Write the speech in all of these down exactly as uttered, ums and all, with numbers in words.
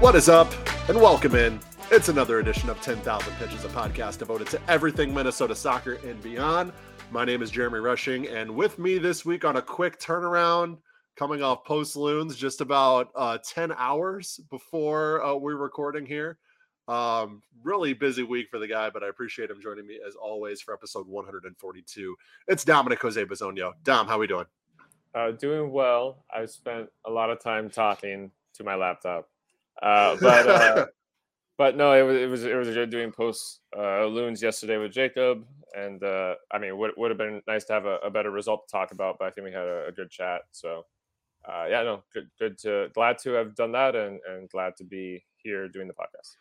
What is up, and welcome in. It's another edition of ten thousand Pitches, a podcast devoted to everything Minnesota soccer and beyond. My name is Jeremy Rushing, and with me this week on a quick turnaround, coming off post-loons, just about uh, ten hours before uh, we're recording here. Um, really busy week for the guy, but I appreciate him joining me as always for episode one forty-two. It's Dominic Jose Bisogno. Dom, how we doing? Uh, doing well. I've spent a lot of time talking to my laptop, uh, but uh, but no, it was it was it was good doing post uh, loons yesterday with Jacob, and uh, I mean, would would have been nice to have a, a better result to talk about, but I think we had a, a good chat. So uh, yeah, no, good good to glad to have done that, and, and glad to be here doing the podcast.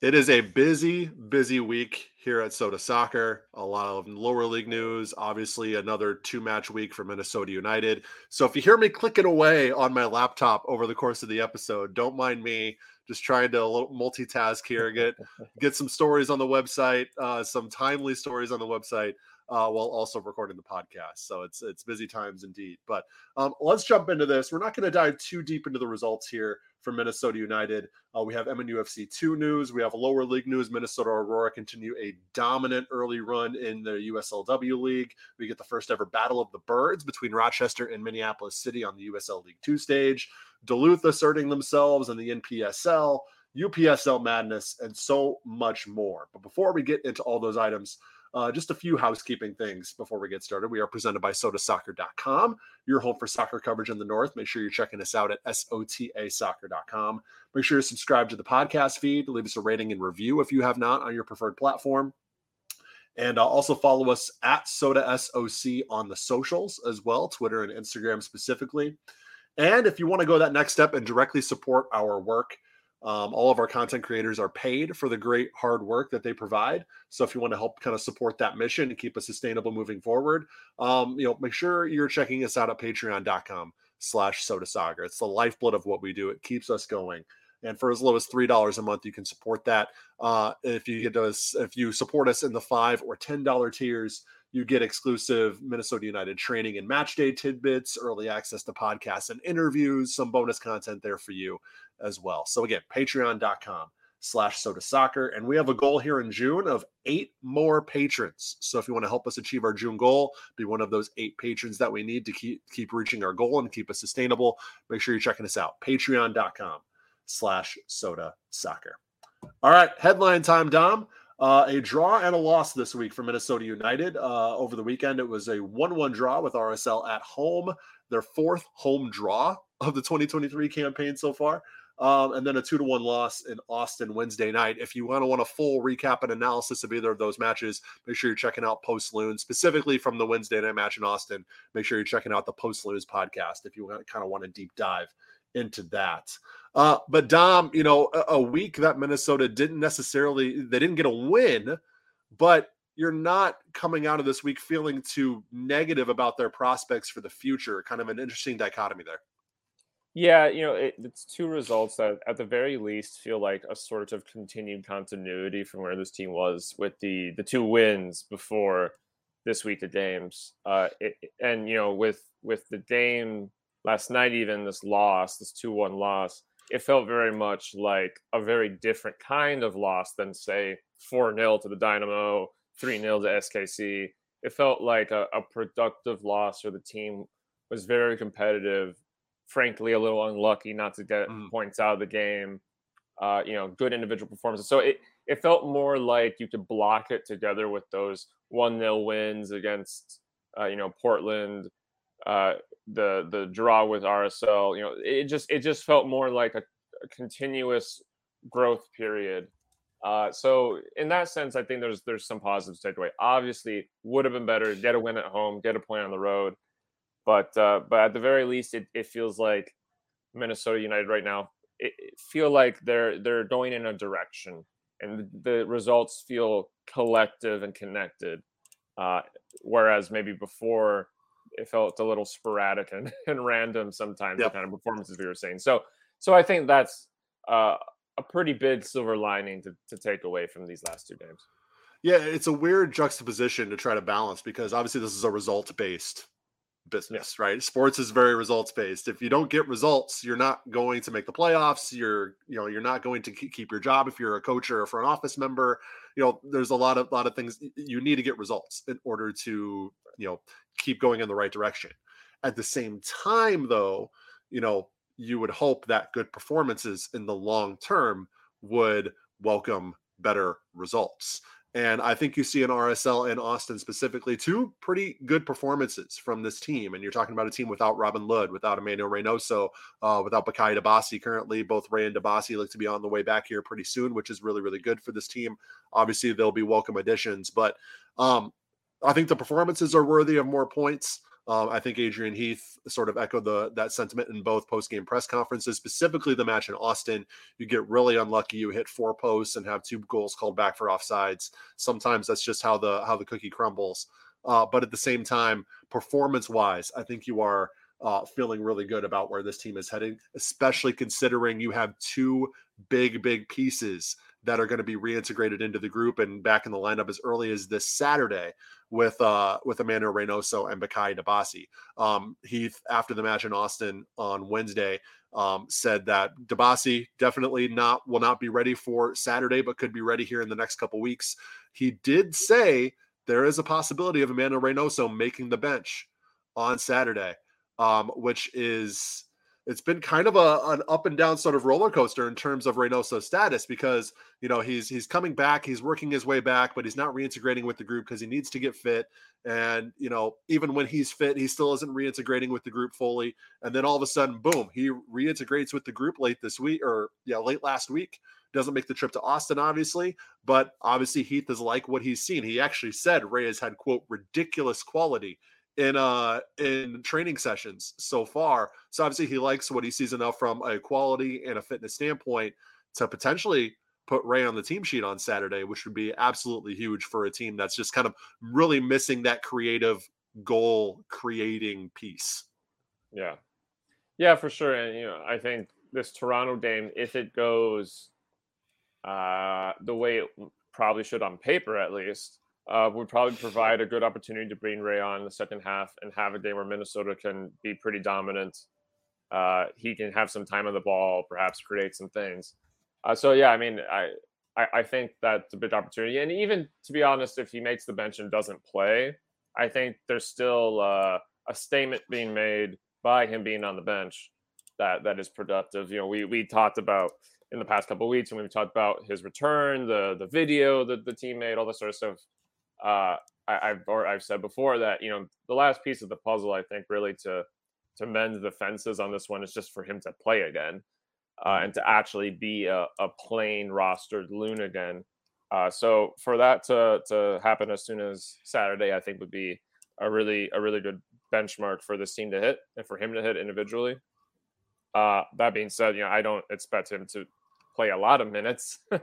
It is a busy, busy week here at Sota Soccer. A lot of lower league news. Obviously, another two-match week for Minnesota United. So if you hear me clicking away on my laptop over the course of the episode, don't mind me. Just trying to multitask here, get get some stories on the website, uh, some timely stories on the website, uh, while also recording the podcast. So it's it's busy times indeed. But um, let's jump into this. We're not going to dive too deep into the results here for Minnesota United. Uh, we have M N U F C two news. We have lower league news. Minnesota Aurora continue a dominant early run in the U S L W League. We get the first ever Battle of the Birds between Rochester and Minneapolis City on the U S L League two stage. Duluth asserting themselves in the N P S L, U P S L madness, and so much more. But before we get into all those items, Uh, just a few housekeeping things before we get started. We are presented by Sota Soccer dot com, your home for soccer coverage in the north. Make sure you're checking us out at S O T A Soccer dot com. Make sure you subscribe to the podcast feed. Leave us a rating and review if you have not on your preferred platform. And uh, also follow us at Sota S O C on the socials as well, Twitter and Instagram specifically. And if you want to go that next step and directly support our work, Um, all of our content creators are paid for the great hard work that they provide. So if you want to help kind of support that mission and keep us sustainable moving forward, um, you know, make sure you're checking us out at patreon dot com slash Sota Soccer. It's the lifeblood of what we do. It keeps us going. And for as low as three dollars a month, you can support that. Uh, if you get us, if you support us in the five or ten dollars tiers, you get exclusive Minnesota United training and match day tidbits, early access to podcasts and interviews, some bonus content there for you as well. So again, patreon dot com slash Sota Soccer. And we have a goal here in June of eight more patrons. So if you want to help us achieve our June goal, be one of those eight patrons that we need to keep, keep reaching our goal and keep us sustainable, make sure you're checking us out. patreon dot com slash Sota Soccer. All right, headline time, Dom. Uh, a draw and a loss this week for Minnesota United. Uh, over the weekend, it was a one one draw with R S L at home, their fourth home draw of the twenty twenty-three campaign so far, um, and then a two to one loss in Austin Wednesday night. If you want to want a full recap and analysis of either of those matches, make sure you're checking out Post Loon, specifically from the Wednesday night match in Austin. Make sure you're checking out the Post Loons podcast if you want to kind of want a deep dive into that. Uh, but Dom, you know, a, a week that Minnesota didn't necessarily, they didn't get a win, but you're not coming out of this week feeling too negative about their prospects for the future. Kind of an interesting dichotomy there. Yeah, you know, it, it's two results that at the very least feel like a sort of continued continuity from where this team was with the, the two wins before this week of games. Uh, it, and, you know, with, with the game last night, even this loss, this two one loss, it felt very much like a very different kind of loss than, say, four nil to the Dynamo, three nil to S K C. It felt like a, a productive loss where the team was very competitive, frankly, a little unlucky not to get mm. points out of the game, uh, you know, good individual performances. So it, it felt more like you could block it together with those one nil wins against, uh, you know, Portland, uh, the the draw with R S L. You know, it just it just felt more like a, a continuous growth period. Uh, so in that sense, I think there's there's some positives to take away. Obviously, would have been better to get a win at home, get a point on the road. But uh, but at the very least, it, it feels like Minnesota United right now, it, it feel like they're they're going in a direction, and the, the results feel collective and connected. Uh, whereas maybe before, it felt a little sporadic and, and random sometimes, yep. The kind of performances we were seeing. So so I think that's uh, a pretty big silver lining to, to take away from these last two games. Yeah, it's a weird juxtaposition to try to balance because obviously this is a result-based business, right? Sports is very results based. If you don't get results, you're not going to make the playoffs. You're, you know, you're not going to keep your job if you're a coach or a front office member. You know, there's a lot of lot of things you need to get results in order to, you know, keep going in the right direction. At the same time, though, you know, you would hope that good performances in the long term would welcome better results. And I think you see in R S L and Austin specifically two pretty good performances from this team. And you're talking about a team without Robin Lod, without Emmanuel Reynoso, uh, without Bakaye Dibassy currently. Both Ray and Dibassy look to be on the way back here pretty soon, which is really, really good for this team. Obviously, they'll be welcome additions. But um, I think the performances are worthy of more points. Um, I think Adrian Heath sort of echoed the, that sentiment in both post-game press conferences, specifically the match in Austin. You get really unlucky. You hit four posts and have two goals called back for offsides. Sometimes that's just how the how the cookie crumbles. Uh, but at the same time, performance-wise, I think you are uh, feeling really good about where this team is heading, especially considering you have two big, big pieces that are going to be reintegrated into the group and back in the lineup as early as this Saturday with uh, with Emmanuel Reynoso and Bakaye Dibassy. Um, Heath, after the match in Austin on Wednesday, um, said that Dibassy definitely not will not be ready for Saturday, but could be ready here in the next couple weeks. He did say there is a possibility of Emmanuel Reynoso making the bench on Saturday, um, which is... It's been kind of a an up and down sort of roller coaster in terms of Reynoso's status because, you know, he's he's coming back, he's working his way back, but he's not reintegrating with the group because he needs to get fit. And, you know, even when he's fit, he still isn't reintegrating with the group fully. And then all of a sudden, boom, he reintegrates with the group late this week or yeah, late last week. Doesn't make the trip to Austin, obviously, but obviously Heath is like what he's seen. He actually said Ray has had, quote, ridiculous quality in uh in training sessions so far. So obviously he likes what he sees enough from a quality and a fitness standpoint to potentially put Ray on the team sheet on Saturday, which would be absolutely huge for a team that's just kind of really missing that creative goal creating piece. Yeah. Yeah, for sure. And, you know, I think this Toronto game, if it goes uh, the way it probably should on paper, at least, Uh, would probably provide a good opportunity to bring Ray on in the second half and have a game where Minnesota can be pretty dominant. Uh, he can have some time on the ball, perhaps create some things. Uh, so, yeah, I mean, I, I I think that's a big opportunity. And even, to be honest, if he makes the bench and doesn't play, I think there's still uh, a statement being made by him being on the bench that that is productive. You know, we we talked about in the past couple of weeks when we talked about his return, the, the video that the team made, all that sort of stuff. Uh, I, I've or I've said before that, you know, the last piece of the puzzle, I think, really to to mend the fences on this one is just for him to play again uh, and to actually be a, a plain rostered loon again. Uh, so for that to to happen as soon as Saturday, I think would be a really a really good benchmark for this team to hit and for him to hit individually. Uh, that being said, you know, I don't expect him to play a lot of minutes, um,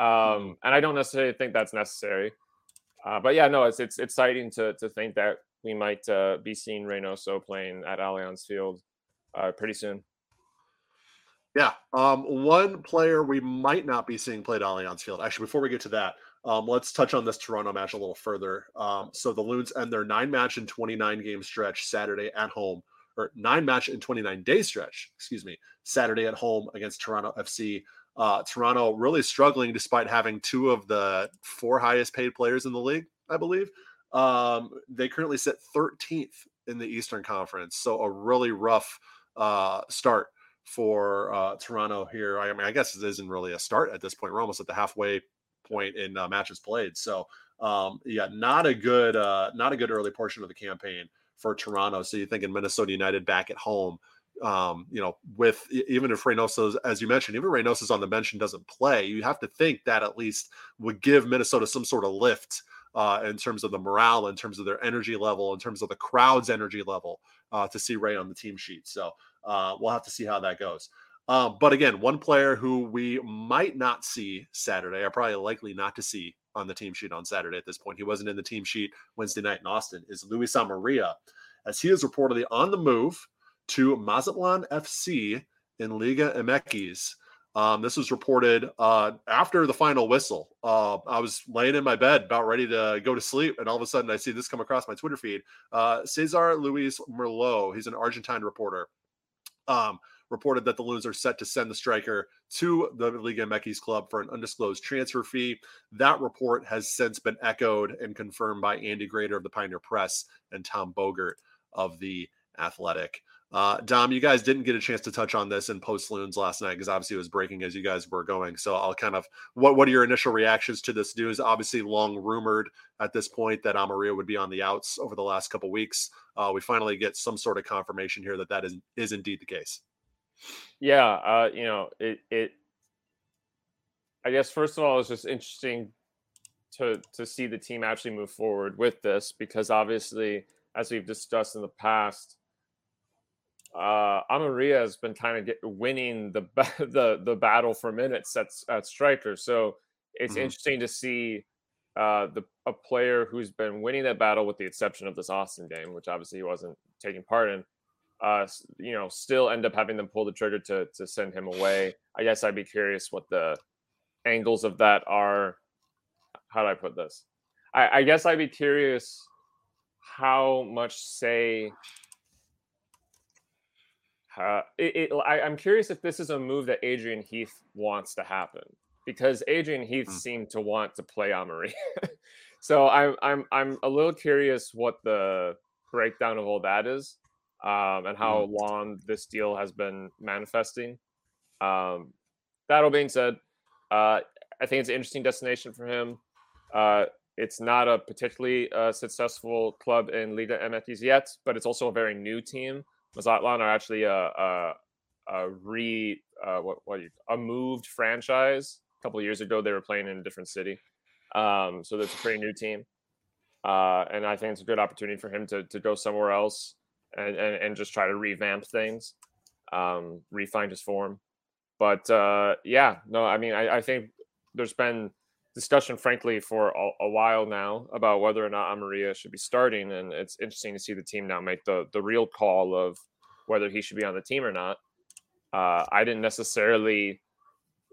mm. and I don't necessarily think that's necessary. Uh, but yeah, no, it's it's exciting to to think that we might uh, be seeing Reynoso playing at Allianz Field uh, pretty soon. Yeah, um, one player we might not be seeing play at Allianz Field. Actually, before we get to that, um, let's touch on this Toronto match a little further. Um, so the Loons end their nine match and twenty-nine game stretch Saturday at home, or nine match and twenty-nine day stretch, excuse me, Saturday at home against Toronto F C. Uh, Toronto really struggling despite having two of the four highest paid players in the league, I believe. Um, they currently sit thirteenth in the Eastern Conference. So a really rough uh, start for uh, Toronto here. I mean, I guess it isn't really a start at this point. We're almost at the halfway point in uh, matches played. So um, yeah, not a good, uh, not a good early portion of the campaign for Toronto. So you're thinking Minnesota United back at home. Um, you know, with even if Reynoso's, as you mentioned, even Reynoso's on the bench and doesn't play, you have to think that at least would give Minnesota some sort of lift uh, in terms of the morale, in terms of their energy level, in terms of the crowd's energy level uh, to see Ray on the team sheet. So uh, we'll have to see how that goes. Uh, but again, one player who we might not see Saturday, or probably likely not to see on the team sheet on Saturday at this point, he wasn't in the team sheet Wednesday night in Austin, is Luis Amarilla, as he is reportedly on the move to Mazatlan F C in Liga M X. Um, this was reported uh, after the final whistle. Uh, I was laying in my bed about ready to go to sleep, and all of a sudden I see this come across my Twitter feed. Uh, Cesar Luis Merlot, he's an Argentine reporter, um, reported that the Loons are set to send the striker to the Liga M X club for an undisclosed transfer fee. That report has since been echoed and confirmed by Andy Grader of the Pioneer Press and Tom Bogert of the Athletic. Uh, Dom, you guys didn't get a chance to touch on this in Post Loons last night because obviously it was breaking as you guys were going. So I'll kind of, what what are your initial reactions to this news? Obviously long rumored at this point that Amarilla would be on the outs over the last couple of weeks. Uh, we finally get some sort of confirmation here that that is, is indeed the case. Yeah, uh, you know, it, it, I guess, first of all, it's just interesting to to see the team actually move forward with this because obviously, as we've discussed in the past, Uh, Amarilla has been kind of get, winning the the the battle for minutes at, at striker, so it's mm-hmm. interesting to see uh, the a player who's been winning that battle, with the exception of this Austin game, which obviously he wasn't taking part in. Uh, you know, still end up having them pull the trigger to to send him away. I guess I'd be curious what the angles of that are. How do I put this? I, I guess I'd be curious how much say. Uh, it, it, I, I'm curious if this is a move that Adrian Heath wants to happen, because Adrian Heath mm. seemed to want to play Amarilla. So I'm I'm I'm a little curious what the breakdown of all that is, um, and how mm. long this deal has been manifesting. Um, that all being said, uh, I think it's an interesting destination for him. Uh, it's not a particularly uh, successful club in Liga M X yet, but it's also a very new team. Mazatlan are actually a, a, a re uh, what what you, a moved franchise. A couple of years ago, they were playing in a different city, um, so that's a pretty new team. Uh, and I think it's a good opportunity for him to to go somewhere else and and, and just try to revamp things, um, refine his form. But uh, yeah, no, I mean, I, I think there's been discussion, frankly, for a, a while now about whether or not Amarilla should be starting, and it's interesting to see the team now make the the real call of whether he should be on the team or not. Uh, I didn't necessarily,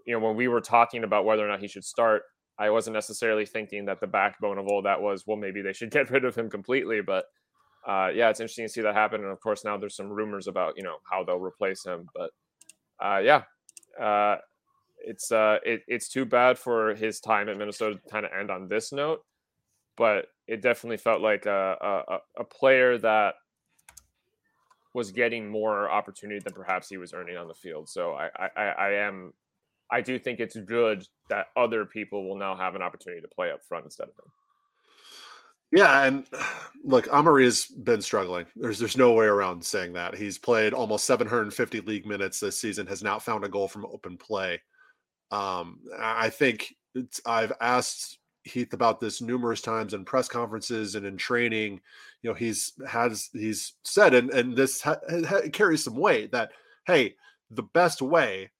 you know, when we were talking about whether or not he should start, I wasn't necessarily thinking that the backbone of all that was, well, maybe they should get rid of him completely. But uh, yeah, it's interesting to see that happen, and of course now there's some rumors about, you know, how they'll replace him. But uh, yeah. Uh, It's uh, it, it's too bad for his time at Minnesota to kind of end on this note, but it definitely felt like a, a a player that was getting more opportunity than perhaps he was earning on the field. So I I, I am I do think it's good that other people will now have an opportunity to play up front instead of him. Yeah, and look, Amarilla's been struggling. There's there's no way around saying that. He's played almost seven hundred fifty league minutes this season, has not found a goal from open play. Um, I think it's, I've asked Heath about this numerous times in press conferences and in training. You know, he's has he's said, and and this ha- ha- carries some weight, that hey, the best way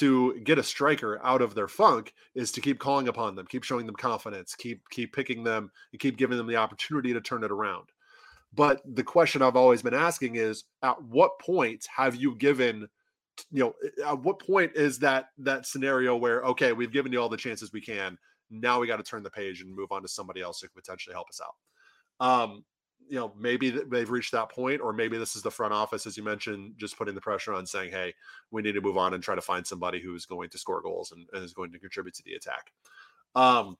to get a striker out of their funk is to keep calling upon them, keep showing them confidence, keep keep picking them, and keep giving them the opportunity to turn it around. But the question I've always been asking is, at what point have you given? You know, at what point is that that scenario where, okay, we've given you all the chances we can, now we got to turn the page and move on to somebody else who could potentially help us out? Um, you know, maybe they've reached that point, or maybe this is the front office, as you mentioned, just putting the pressure on, saying, hey, we need to move on and try to find somebody who's going to score goals and, and is going to contribute to the attack. Um,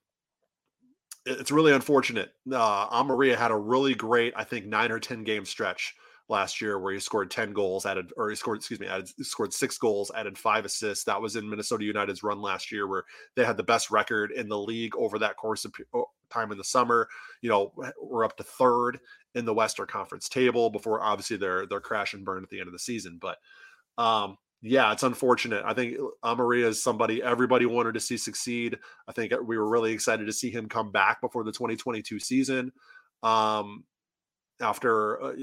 it's really unfortunate. Uh, Amarilla had a really great, I think, nine or ten game stretch last year where he scored ten goals, added, or he scored, excuse me, added, scored six goals, added five assists. That was in Minnesota United's run last year where they had the best record in the league over that course of time in the summer. You know, we're up to third in the Western Conference table before obviously their, their crash and burn at the end of the season. But um, yeah, it's unfortunate. I think Amarilla is somebody everybody wanted to see succeed. I think we were really excited to see him come back before the twenty twenty-two season. Um, after uh,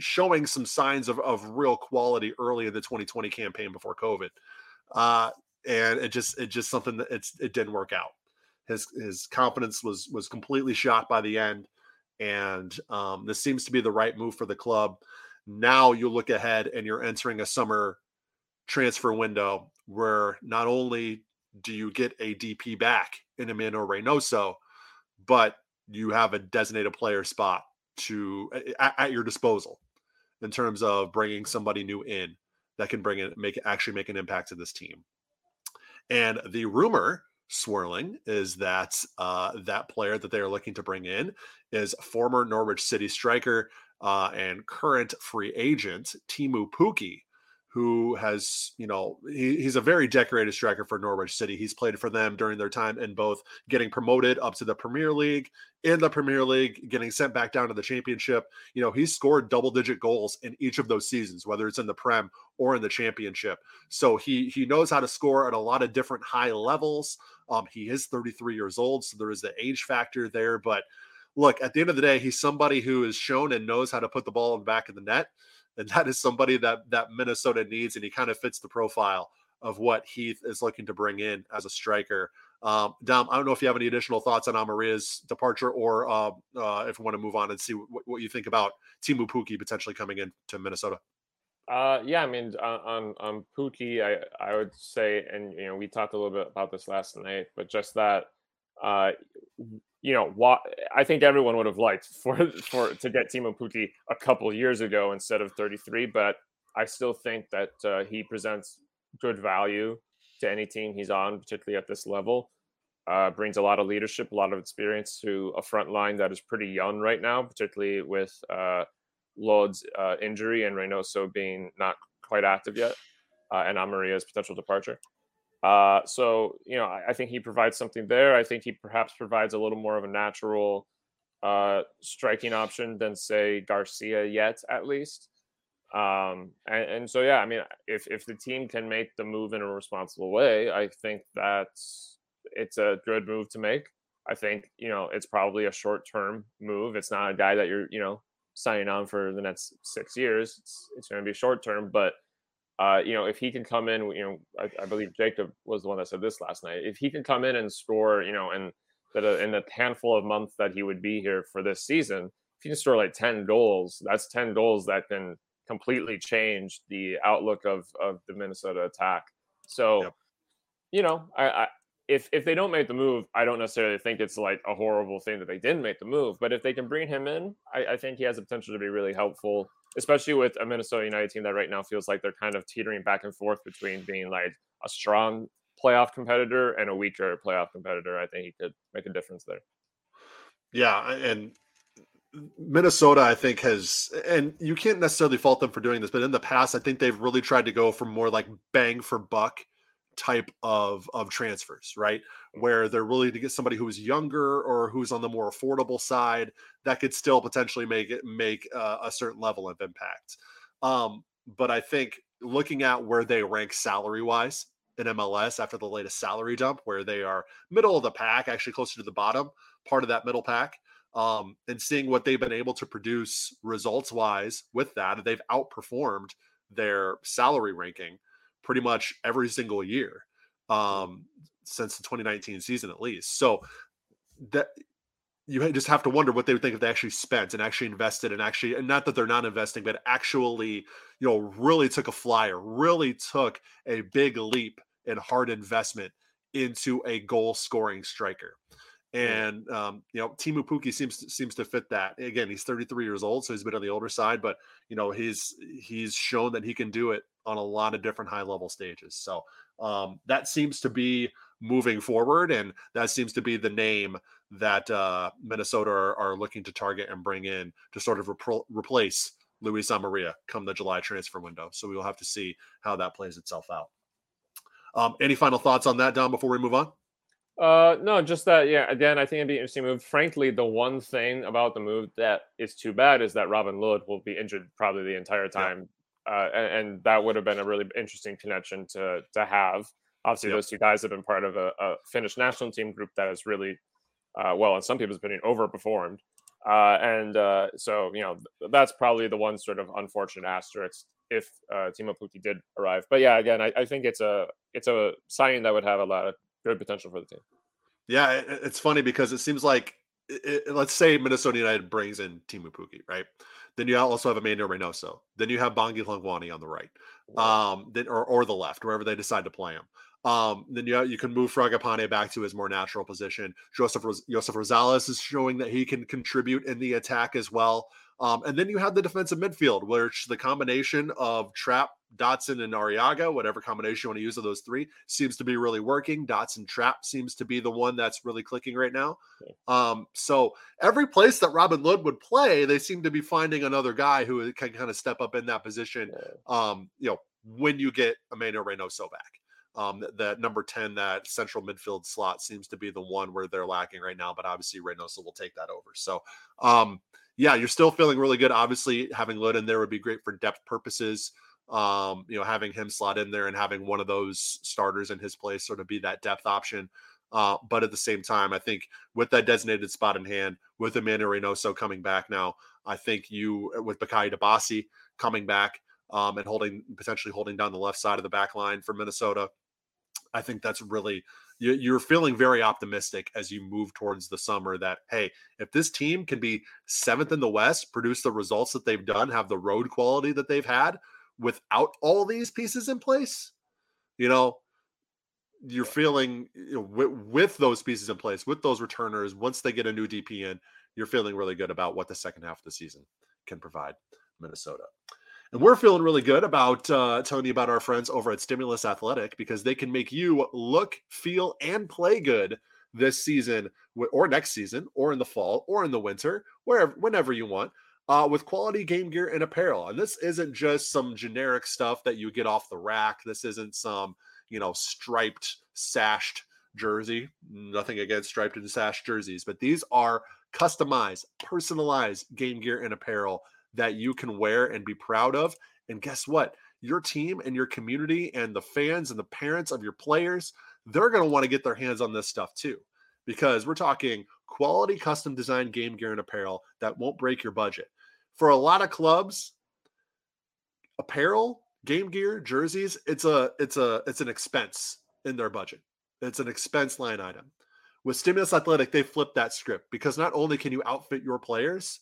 showing some signs of, of real quality early in the twenty twenty campaign before COVID. Uh, and it just, it just something that it's, it didn't work out. His, his confidence was, was completely shot by the end. And um, this seems to be the right move for the club. Now you look ahead and you're entering a summer transfer window where not only do you get a D P back in Emmanuel Reynoso, but you have a designated player spot to at, at your disposal in terms of bringing somebody new in that can bring it, make actually make an impact to this team. And the rumor swirling is that uh, that player that they are looking to bring in is former Norwich City striker uh, and current free agent Teemu Pukki, who has, you know, he, he's a very decorated striker for Norwich City. He's played for them during their time in both getting promoted up to the Premier League, in the Premier League, getting sent back down to the Championship. You know, he's scored double-digit goals in each of those seasons, whether it's in the Prem or in the Championship. So he he knows how to score at a lot of different high levels. Um, he is thirty-three years old, so there is the age factor there. But look, at the end of the day, he's somebody who is shown and knows how to put the ball in the back of the net. And that is somebody that, that Minnesota needs, and he kind of fits the profile of what Heath is looking to bring in as a striker. Um, Dom, I don't know if you have any additional thoughts on Amarilla's departure, or uh, uh, if you want to move on and see what, what you think about Teemu Pukki potentially coming in to Minnesota. Uh, yeah, I mean, on on Pukki, I, I would say, and you know, we talked a little bit about this last night, but just that, uh, you know, why, I think everyone would have liked for for to get Teemu Pukki a couple years ago instead of thirty-three, but I still think that uh, he presents good value to any team he's on, particularly at this level. Uh, brings a lot of leadership, a lot of experience to a front line that is pretty young right now, particularly with uh, Lod's uh, injury and Reynoso being not quite active yet, uh, and Amarilla's potential departure. Uh, so, you know, I, I think he provides something there. I think he perhaps provides a little more of a natural uh, striking option than, say, Garcia yet, at least. Um, and, and so, yeah, I mean, if, if the team can make the move in a responsible way, I think that it's a good move to make. I think, you know, it's probably a short-term move. It's not a guy that you're, you know, signing on for the next six years. It's, it's going to be short-term, but Uh, you know, if he can come in, you know, I, I believe Jacob was the one that said this last night. If he can come in and score, you know, and that uh, in the handful of months that he would be here for this season, if he can score like ten goals, that's ten goals that can completely change the outlook of, of the Minnesota attack. So, yep. you know, I, I if if they don't make the move, I don't necessarily think it's like a horrible thing that they didn't make the move. But if they can bring him in, I, I think he has the potential to be really helpful, especially with a Minnesota United team that right now feels like they're kind of teetering back and forth between being like a strong playoff competitor and a weaker playoff competitor. I think he could make a difference there. Yeah, and Minnesota, I think, has, and you can't necessarily fault them for doing this, but in the past, I think they've really tried to go for more like bang for buck type of of transfers, right? Where they're really to get somebody who is younger or who's on the more affordable side that could still potentially make it make uh, a certain level of impact. Um, but I think looking at where they rank salary wise in M L S after the latest salary dump, where they are middle of the pack, actually closer to the bottom part of that middle pack, um, and seeing what they've been able to produce results wise with that, they've outperformed their salary ranking pretty much every single year um, since the twenty nineteen season, at least. So that you just have to wonder what they would think if they actually spent and actually invested and actually, and not that they're not investing, but actually, you know, really took a flyer, really took a big leap and hard investment into a goal scoring striker. And, um, you know, Teemu Pukki seems to, seems to fit that. Again, he's thirty-three years old, so he's been on the older side, but, you know, he's he's shown that he can do it on a lot of different high-level stages. So um, that seems to be moving forward, and that seems to be the name that uh, Minnesota are, are looking to target and bring in to sort of repro- replace Luis Amarilla come the July transfer window. So we will have to see how that plays itself out. Um, any final thoughts on that, Dom, before we move on? Uh, no, just that, yeah, again, I think it'd be an interesting move. Frankly, the one thing about the move that is too bad is that Robin Lod will be injured probably the entire time. Yeah. Uh, and, and that would have been a really interesting connection to, to have. Obviously, yep. Those two guys have been part of a, a Finnish national team group that is really, uh, well, and some people has been overperformed. Uh, and uh, so, you know, that's probably the one sort of unfortunate asterisk if uh, Teemu Pukki did arrive. But yeah, again, I, I think it's a, it's a signing that would have a lot of good potential for the team. Yeah, it's funny because it seems like, it, let's say Minnesota United brings in Teemu Pukki, right? Then you also have Emmanuel Reynoso. Then you have Bongi Hlongwani on the right, um, then, or or the left, wherever they decide to play him. Um, then you have, you can move Fragapane back to his more natural position. Joseph Joseph Rosales is showing that he can contribute in the attack as well. Um, and then you have the defensive midfield, which the combination of Trapp, Dotson, and Arriaga, whatever combination you want to use of those three, seems to be really working. Dotson Trapp seems to be the one that's really clicking right now. Okay. Um, so every place that Robin Lod would play, they seem to be finding another guy who can kind of step up in that position. Okay. Um, you know, when you get Emmanuel Reynoso back. Um, that, that number ten, that central midfield slot seems to be the one where they're lacking right now, but obviously Reynoso will take that over. So, um, yeah, you're still feeling really good. Obviously, having Lod in there would be great for depth purposes. Um, you know, having him slot in there and having one of those starters in his place sort of be that depth option. Uh, but at the same time, I think with that designated spot in hand, with Emmanuel Reynoso coming back now, I think you, with Bakaye Dibassy coming back um, and holding potentially holding down the left side of the back line for Minnesota, I think that's really, you're feeling very optimistic as you move towards the summer that, hey, if this team can be seventh in the West, produce the results that they've done, have the road quality that they've had without all these pieces in place, you know, you're feeling you know, with, with those pieces in place, with those returners, once they get a new D P in, you're feeling really good about what the second half of the season can provide Minnesota. And we're feeling really good about uh, telling you about our friends over at Stimulus Athletic, because they can make you look, feel, and play good this season or next season or in the fall or in the winter, wherever, whenever you want, uh, with quality game gear and apparel. And this isn't just some generic stuff that you get off the rack. This isn't some, you know, striped, sashed jersey. Nothing against striped and sashed jerseys, but these are customized, personalized game gear and apparel that you can wear and be proud of. And guess what? Your team and your community and the fans and the parents of your players, they're going to want to get their hands on this stuff too, because we're talking quality custom designed game gear and apparel that won't break your budget. For a lot of clubs, apparel, game gear, jerseys, it's a it's a it's an expense in their budget. It's an expense line item. With Stimulus Athletic, they flip that script, because not only can you outfit your players,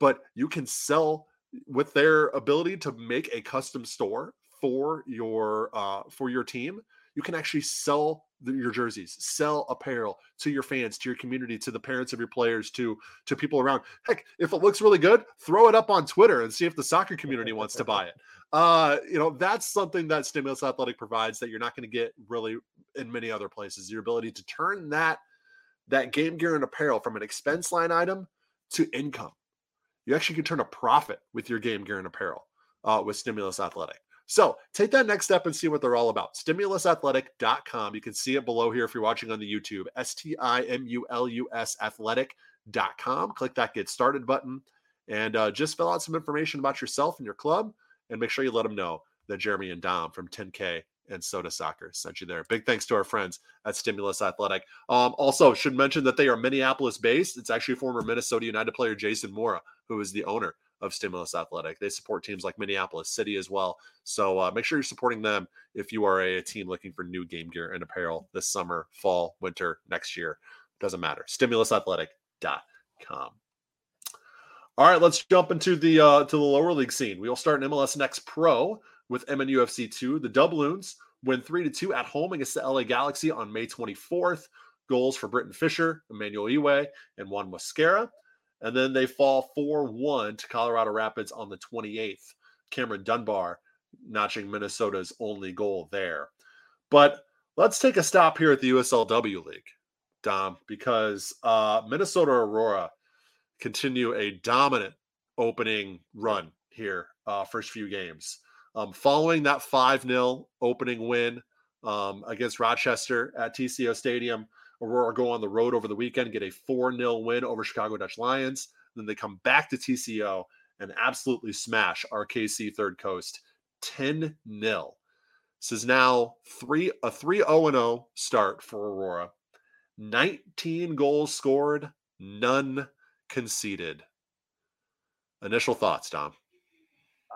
but you can sell with their ability to make a custom store for your uh, for your team. You can actually sell the, your jerseys, sell apparel to your fans, to your community, to the parents of your players, to to people around. Heck, if it looks really good, throw it up on Twitter and see if the soccer community wants to buy it. Uh, you know, that's something that Stimulus Athletic provides that you're not going to get really in many other places. Your ability to turn that that game gear and apparel from an expense line item to income. You actually can turn a profit with your game gear and apparel uh, with Stimulus Athletic. So take that next step and see what they're all about. Stimulus Athletic dot com. You can see it below here if you're watching on the YouTube. S T I M U L U S athletic dot com. Click that Get Started button and uh, just fill out some information about yourself and your club, and make sure you let them know that Jeremy and Dom from ten K and Sota Soccer sent you there. Big thanks to our friends at Stimulus Athletic. Um, also, should mention that they are Minneapolis-based. It's actually former Minnesota United player Jason Mora who is the owner of Stimulus Athletic. They support teams like Minneapolis City as well. So uh, make sure you're supporting them if you are a, a team looking for new game gear and apparel this summer, fall, winter, next year. Doesn't matter. Stimulus Athletic dot com. All right, let's jump into the uh, to the lower league scene. We will start in M L S Next Pro with M N U F C two. The Doubloons win three to two at home against the L A Galaxy on May twenty-fourth. Goals for Britton Fisher, Emmanuel Iwe, and Juan Mosquera. And then they fall four one to Colorado Rapids on the twenty-eighth. Cameron Dunbar notching Minnesota's only goal there. But let's take a stop here at the U S L W League, Dom, because uh, Minnesota Aurora continue a dominant opening run here, uh, first few games. Um, following that five nil opening win um, against Rochester at T C O Stadium, Aurora go on the road over the weekend, get a four nil win over Chicago Dutch Lions. Then they come back to T C O and absolutely smash R K C Third Coast ten nil. This is now three a three oh oh start for Aurora. nineteen goals scored, none conceded. Initial thoughts, Dom?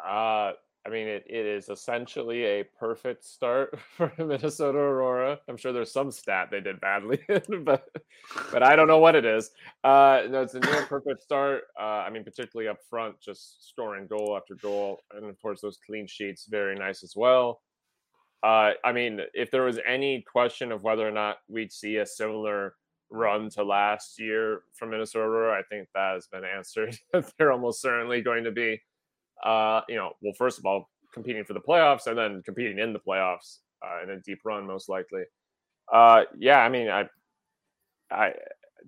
Uh, I mean, it, it is essentially a perfect start for Minnesota Aurora. I'm sure there's some stat they did badly, but but I don't know what it is. Uh, no, it's a near perfect start. Uh, I mean, particularly up front, just scoring goal after goal. And, of course, those clean sheets, very nice as well. Uh, I mean, if there was any question of whether or not we'd see a similar run to last year from Minnesota Aurora, I think that has been answered. They're almost certainly going to be. Uh, you know, well, first of all, competing for the playoffs and then competing in the playoffs uh, in a deep run, most likely. Uh, yeah, I mean, I I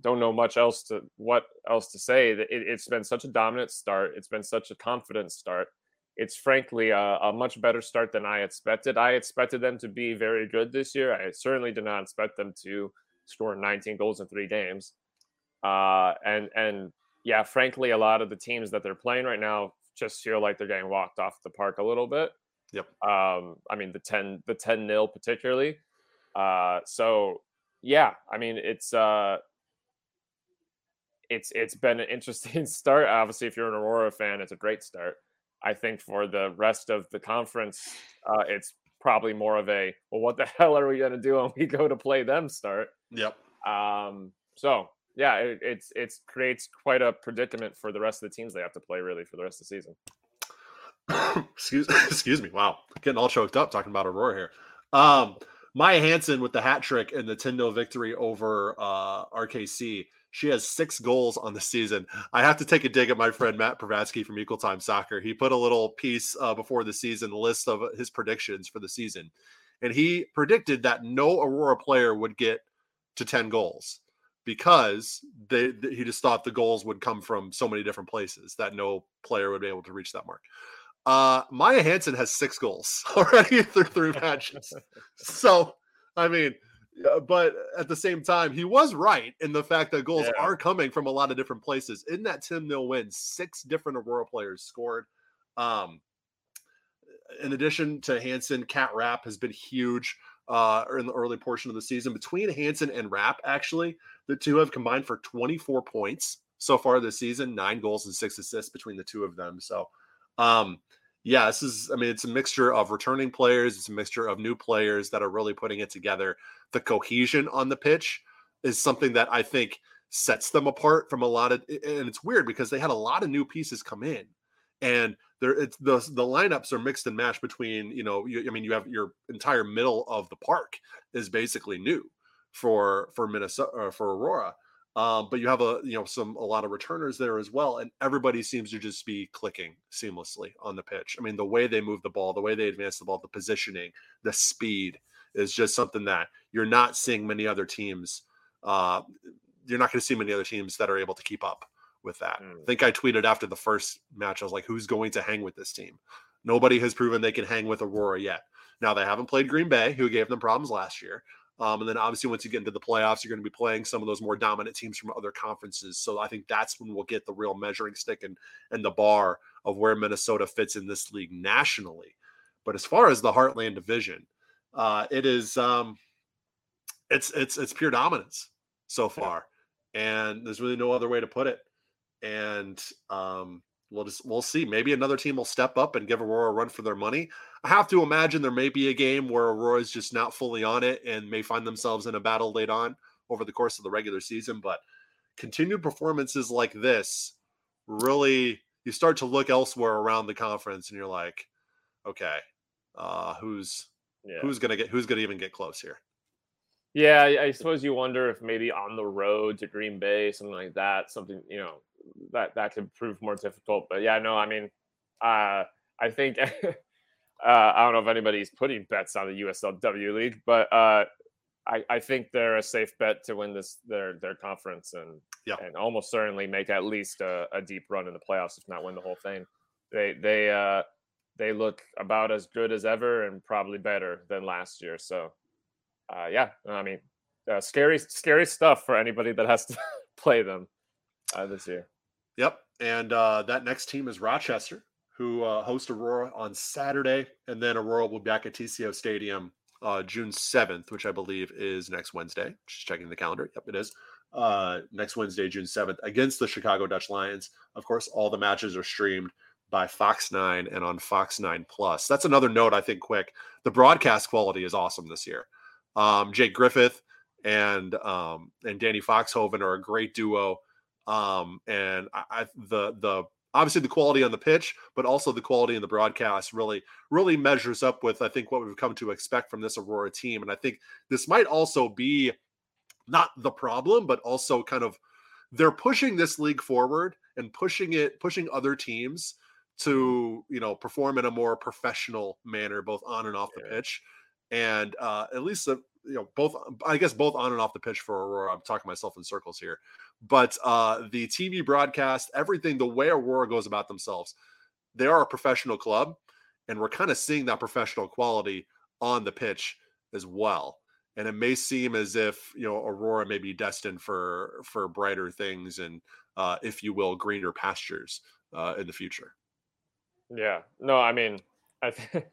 don't know much else to what else to say. It, it's been such a dominant start. It's been such a confident start. It's frankly a, a much better start than I expected. I expected them to be very good this year. I certainly did not expect them to score nineteen goals in three games. Uh, and and yeah, frankly, a lot of the teams that they're playing right now just feel like they're getting walked off the park a little bit. Yep. Um, I mean, the ten, the ten nil particularly. Uh, so yeah, I mean, it's, uh, it's, it's been an interesting start. Obviously, if you're an Aurora fan, it's a great start. I think for the rest of the conference, uh, it's probably more of a, well, what the hell are we going to do when we go to play them start? Yep. Um, so Yeah, it, it's it's creates quite a predicament for the rest of the teams they have to play, really, for the rest of the season. excuse, excuse me. Wow. Getting all choked up talking about Aurora here. Um, Maya Hansen with the hat trick and the ten nil victory over uh, R K C. She has six goals on the season. I have to take a dig at my friend Matt Pravatsky from Equal Time Soccer. He put a little piece uh, before the season list of his predictions for the season. And he predicted that no Aurora player would get to ten goals, because they, they, he just thought the goals would come from so many different places that no player would be able to reach that mark. Uh, Maya Hansen has six goals already through three matches. So, I mean, but at the same time, he was right in the fact that goals yeah. are coming from a lot of different places. In that ten nil win, six different Aurora players scored. Um, in addition to Hansen, Kat Rapp has been huge uh, in the early portion of the season. Between Hansen and Rapp, actually, the two have combined for twenty-four points so far this season, nine goals and six assists between the two of them. So, um, yeah, this is, I mean, it's a mixture of returning players. It's a mixture of new players that are really putting it together. The cohesion on the pitch is something that I think sets them apart from a lot of, and it's weird because they had a lot of new pieces come in, and there it's the, the lineups are mixed and matched between, you know, you, I mean, you have your entire middle of the park is basically new for for Minnesota or for Aurora, um, but you have a you know some a lot of returners there as well, and everybody seems to just be clicking seamlessly on the pitch. I mean, the way they move the ball, the way they advance the ball, the positioning, the speed is just something that you're not seeing many other teams. Uh, you're not going to see many other teams that are able to keep up with that. Mm. I think I tweeted after the first match, I was like, "Who's going to hang with this team? Nobody has proven they can hang with Aurora yet." Now they haven't played Green Bay, who gave them problems last year. Um, and then obviously once you get into the playoffs, you're going to be playing some of those more dominant teams from other conferences. So I think that's when we'll get the real measuring stick and, and the bar of where Minnesota fits in this league nationally. But as far as the Heartland division, uh, it is, um, it's, it's, it's pure dominance so far. And there's really no other way to put it. And, um, We'll just we'll see. Maybe another team will step up and give Aurora a run for their money. I have to imagine there may be a game where Aurora is just not fully on it and may find themselves in a battle late on over the course of the regular season. But continued performances like this, really, you start to look elsewhere around the conference, and you're like, okay, uh, who's yeah. who's gonna get who's gonna even get close here? Yeah, I suppose you wonder if maybe on the road to Green Bay, something like that, something you know. that that could prove more difficult. But yeah, no, I mean, uh, I think, uh, I don't know if anybody's putting bets on the U S L W League, but uh, I, I think they're a safe bet to win this, their, their conference and, yeah. and almost certainly make at least a, a deep run in the playoffs, if not win the whole thing. They, they, uh, they look about as good as ever and probably better than last year. So uh, yeah, I mean, uh, scary, scary stuff for anybody that has to play them uh, this year. Yep, and uh, that next team is Rochester, who uh, host Aurora on Saturday, and then Aurora will be back at T C O Stadium uh, June seventh, which I believe is next Wednesday. Just checking the calendar. Yep, it is. Uh, next Wednesday, June seventh, against the Chicago Dutch Lions. Of course, all the matches are streamed by Fox nine and on Fox nine Plus. That's another note, I think, quick. The broadcast quality is awesome this year. Um, Jake Griffith and um, and Danny Foxhoven are a great duo. Um, and I, I, the the obviously the quality on the pitch, but also the quality in the broadcast really, really measures up with, I think, what we've come to expect from this Aurora team. And I think this might also be not the problem, but also kind of they're pushing this league forward and pushing it, pushing other teams to, you know, perform in a more professional manner, both on and off the yeah. pitch. And uh, at least, the, you know, both, I guess both on and off the pitch for Aurora. I'm talking myself in circles here, but uh, the T V broadcast, everything, the way Aurora goes about themselves, they are a professional club, and we're kind of seeing that professional quality on the pitch as well. And it may seem as if, you know, Aurora may be destined for, for brighter things and, uh, if you will, greener pastures uh, in the future. Yeah, no, I mean, I th-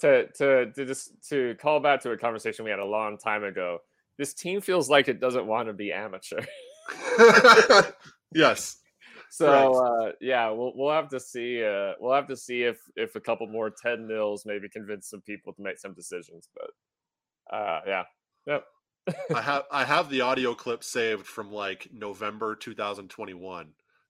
to, to, to just to call back to a conversation we had a long time ago, this team feels like it doesn't want to be amateur. Yes. So, right. uh, yeah, we'll, we'll have to see. Uh, we'll have to see if, if a couple more ten nils maybe convince some people to make some decisions, but uh, yeah. Yep. I have I have the audio clip saved from like November twenty twenty-one,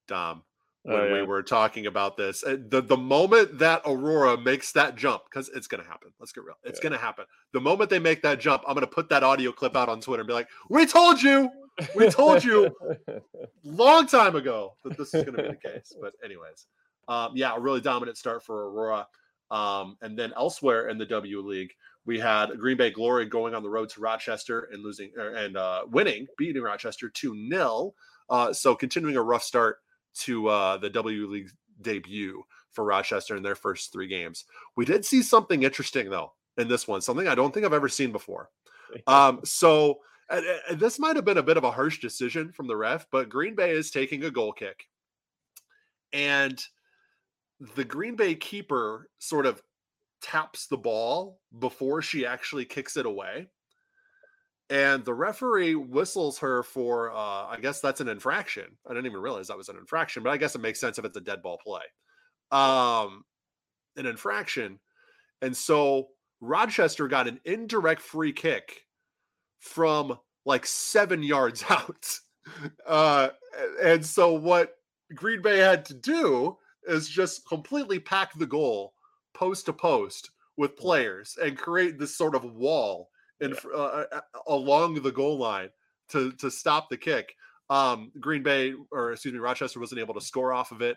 Dom, when oh, yeah. we were talking about this. The the moment that Aurora makes that jump, because it's gonna happen. Let's get real. It's yeah. gonna happen. The moment they make that jump, I'm gonna put that audio clip out on Twitter and be like, "We told you, we told you, long time ago that this is gonna be the case." But anyways, um, yeah, a really dominant start for Aurora, um, and then elsewhere in the W League. We had Green Bay Glory going on the road to Rochester and losing er, and uh, winning, beating Rochester two nil. Uh, so continuing a rough start to uh, the W League debut for Rochester in their first three games. We did see something interesting, though, in this one, something I don't think I've ever seen before. Um, so and, and this might have been a bit of a harsh decision from the ref, but Green Bay is taking a goal kick. And the Green Bay keeper sort of taps the ball before she actually kicks it away. And the referee whistles her for, uh, I guess that's an infraction. I didn't even realize that was an infraction, but I guess it makes sense if it's a dead ball play. Um, an infraction. And so Rochester got an indirect free kick from like seven yards out. Uh, and so what Green Bay had to do is just completely pack the goal post to post with players and create this sort of wall in yeah. uh, along the goal line to, to stop the kick. Um, Green Bay, or excuse me, Rochester wasn't able to score off of it.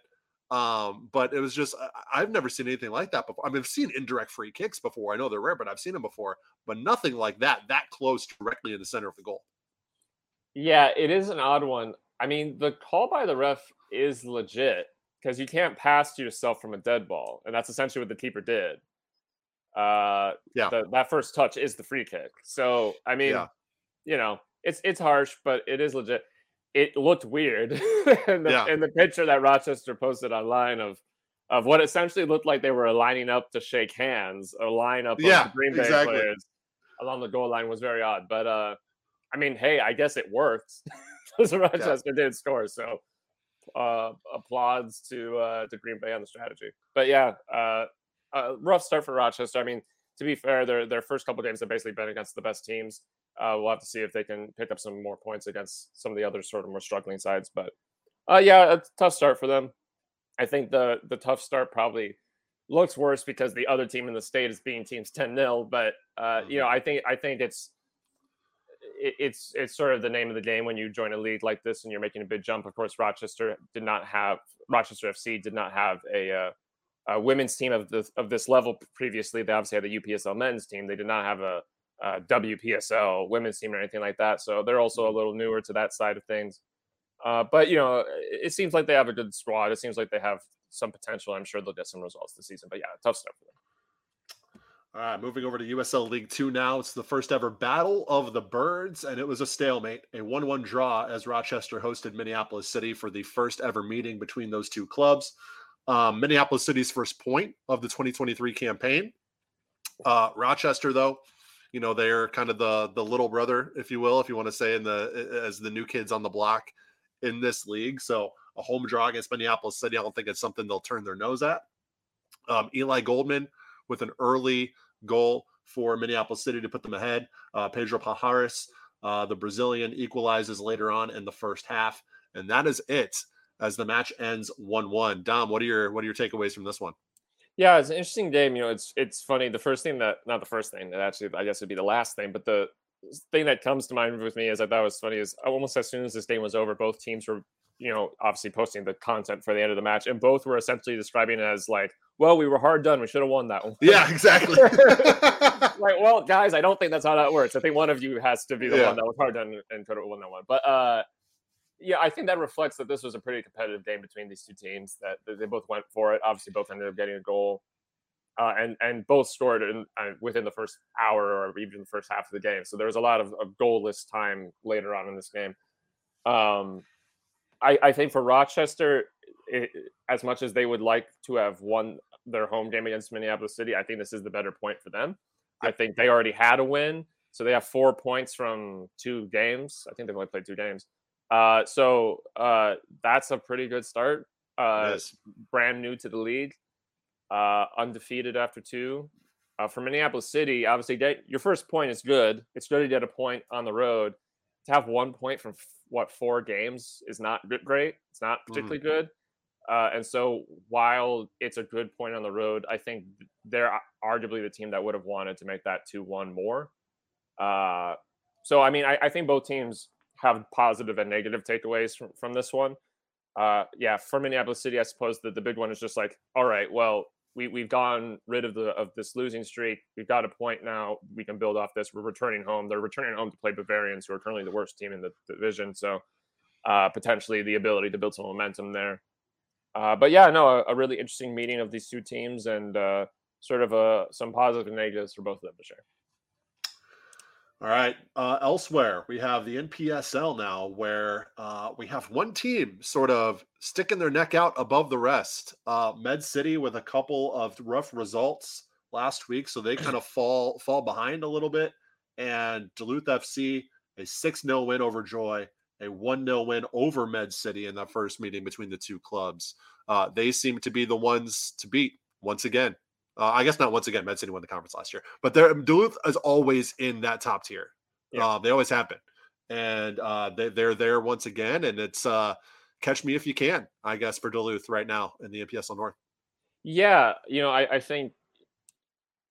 Um, but it was just, I've never seen anything like that before. I mean, I've seen indirect free kicks before. I know they're rare, but I've seen them before, but nothing like that, that close directly in the center of the goal. Yeah, it is an odd one. I mean, the call by the ref is legit, because you can't pass yourself from a dead ball. And that's essentially what the keeper did. Uh, yeah. The, that first touch is the free kick. So, I mean, yeah. you know, it's it's harsh, but it is legit. It looked weird. and, the, yeah. and the picture that Rochester posted online of of what essentially looked like they were lining up to shake hands or line up yeah, on the Green Bay exactly. players along the goal line was very odd. But, uh, I mean, hey, I guess it worked. Because Rochester yeah. did score, so... Uh, applauds to uh, to Green Bay on the strategy, but yeah, uh, a rough start for Rochester. I mean, to be fair, their their first couple of games have basically been against the best teams. Uh, we'll have to see if they can pick up some more points against some of the other sort of more struggling sides. But uh, yeah, a tough start for them. I think the the tough start probably looks worse because the other team in the state is beating teams ten nil. But uh, you know, I think I think it's. It's it's sort of the name of the game when you join a league like this and you're making a big jump. Of course, Rochester did not have Rochester F C did not have a, uh, a women's team of this of this level previously. They obviously had the U P S L men's team. They did not have a, a W P S L women's team or anything like that. So they're also a little newer to that side of things. Uh, but you know, it seems like they have a good squad. It seems like they have some potential. I'm sure they'll get some results this season. But yeah, tough stuff for them. All right, moving over to U S L League Two now. It's the first ever Battle of the Birds, and it was a stalemate, a one one draw as Rochester hosted Minneapolis City for the first ever meeting between those two clubs. Um, Minneapolis City's first point of the twenty twenty-three campaign. Uh, Rochester, though, you know, they're kind of the the little brother, if you will, if you want to say, in the as the new kids on the block in this league. So a home draw against Minneapolis City, I don't think it's something they'll turn their nose at. um, Eli Goldman with an early goal for Minneapolis City to put them ahead. Uh, Pedro Pajares, uh, the Brazilian, equalizes later on in the first half. And that is it as the match ends one one. Dom, what are your what are your takeaways from this one? Yeah, it's an interesting game. You know, it's it's funny. The first thing that, not the first thing, that actually I guess would be the last thing, but the thing that comes to mind with me is I thought was funny is almost as soon as this game was over, both teams were, you know, obviously posting the content for the end of the match, and both were essentially describing it as like, well, we were hard done. We should have won that one. Yeah, exactly. Like, well, guys, I don't think that's how that works. I think one of you has to be the yeah. one that was hard done and could have won that one. But uh, yeah, I think that reflects that this was a pretty competitive game between these two teams, that they both went for it. Obviously, both ended up getting a goal. Uh, and and both scored in, uh, within the first hour or even the first half of the game. So there was a lot of, of goalless time later on in this game. Um, I, I think for Rochester, it, as much as they would like to have won their home game against Minneapolis City, I think this is the better point for them. I think they already had a win. So they have four points from two games. I think they've only played two games. Uh, so uh, that's a pretty good start. Uh, nice. Brand new to the league. Uh, undefeated after two. Uh, for Minneapolis City, obviously, get, your first point is good. It's good to get a point on the road. To have one point from, f- what, four games is not good, great. It's not particularly mm-hmm. good. Uh, and so while it's a good point on the road, I think they're arguably the team that would have wanted to make that two one more. Uh, so, I mean, I, I think both teams have positive and negative takeaways from, from this one. Uh, yeah, for Minneapolis City, I suppose that the big one is just like, all right, well, We, we've gotten rid of the of this losing streak. We've got a point now. We can build off this. We're returning home. They're returning home to play Bavarians, who are currently the worst team in the division. So uh, potentially the ability to build some momentum there. Uh, but yeah, no, a, a really interesting meeting of these two teams, and uh, sort of a, some positive and negatives for both of them to share. All right. Uh, elsewhere, we have the N P S L now, where uh, we have one team sort of sticking their neck out above the rest. Uh, Med City with a couple of rough results last week, so they kind of fall fall behind a little bit. And Duluth F C, a six nil win over Joy, a one nil win over Med City in that first meeting between the two clubs. Uh, they seem to be the ones to beat once again. Uh, I guess not once again. Med City won the conference last year, but Duluth is always in that top tier. Yeah. Uh, they always have been, and uh, they, they're there once again. And it's uh, catch me if you can, I guess, for Duluth right now in the N P S L North. Yeah, you know, I, I think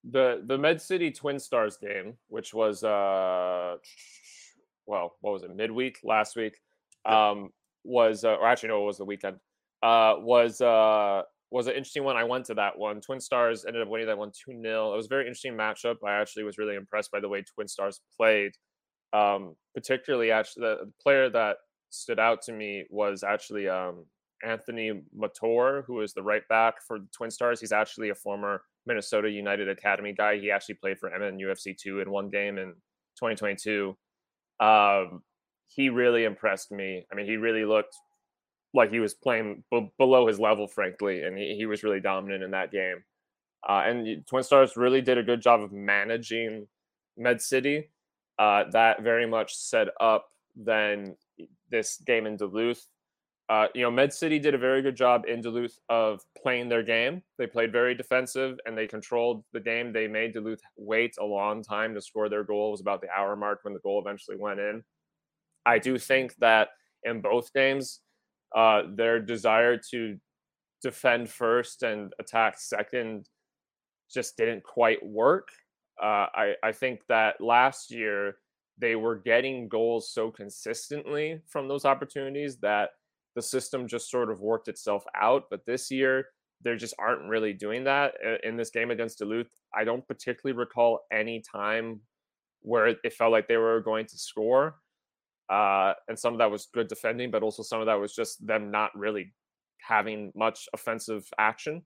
the the Med City Twin Stars game, which was uh, well, what was it, midweek last week? Um, was uh, or actually no, it was the weekend. Uh, was. Uh, was an interesting one. I went to that one. Twin Stars ended up winning that one two nil. It was a very interesting matchup. I actually was really impressed by the way Twin Stars played. Um, particularly, actually, the player that stood out to me was actually um, Anthony Mator, who is the right back for Twin Stars. He's actually a former Minnesota United Academy guy. He actually played for M N U F C two in one game in twenty twenty-two. Um, he really impressed me. I mean, he really looked like he was playing b- below his level, frankly, and he, he was really dominant in that game. Uh, and Twin Stars really did a good job of managing Med City. Uh, that very much set up then this game in Duluth. Uh, you know, Med City did a very good job in Duluth of playing their game. They played very defensive, and they controlled the game. They made Duluth wait a long time to score their goal. It was about the hour mark when the goal eventually went in. I do think that in both games, Uh, their desire to defend first and attack second just didn't quite work. Uh, I, I think that last year they were getting goals so consistently from those opportunities that the system just sort of worked itself out. But this year, they just aren't really doing that. In this game against Duluth, I don't particularly recall any time where it felt like they were going to score. Uh, and some of that was good defending, but also some of that was just them not really having much offensive action.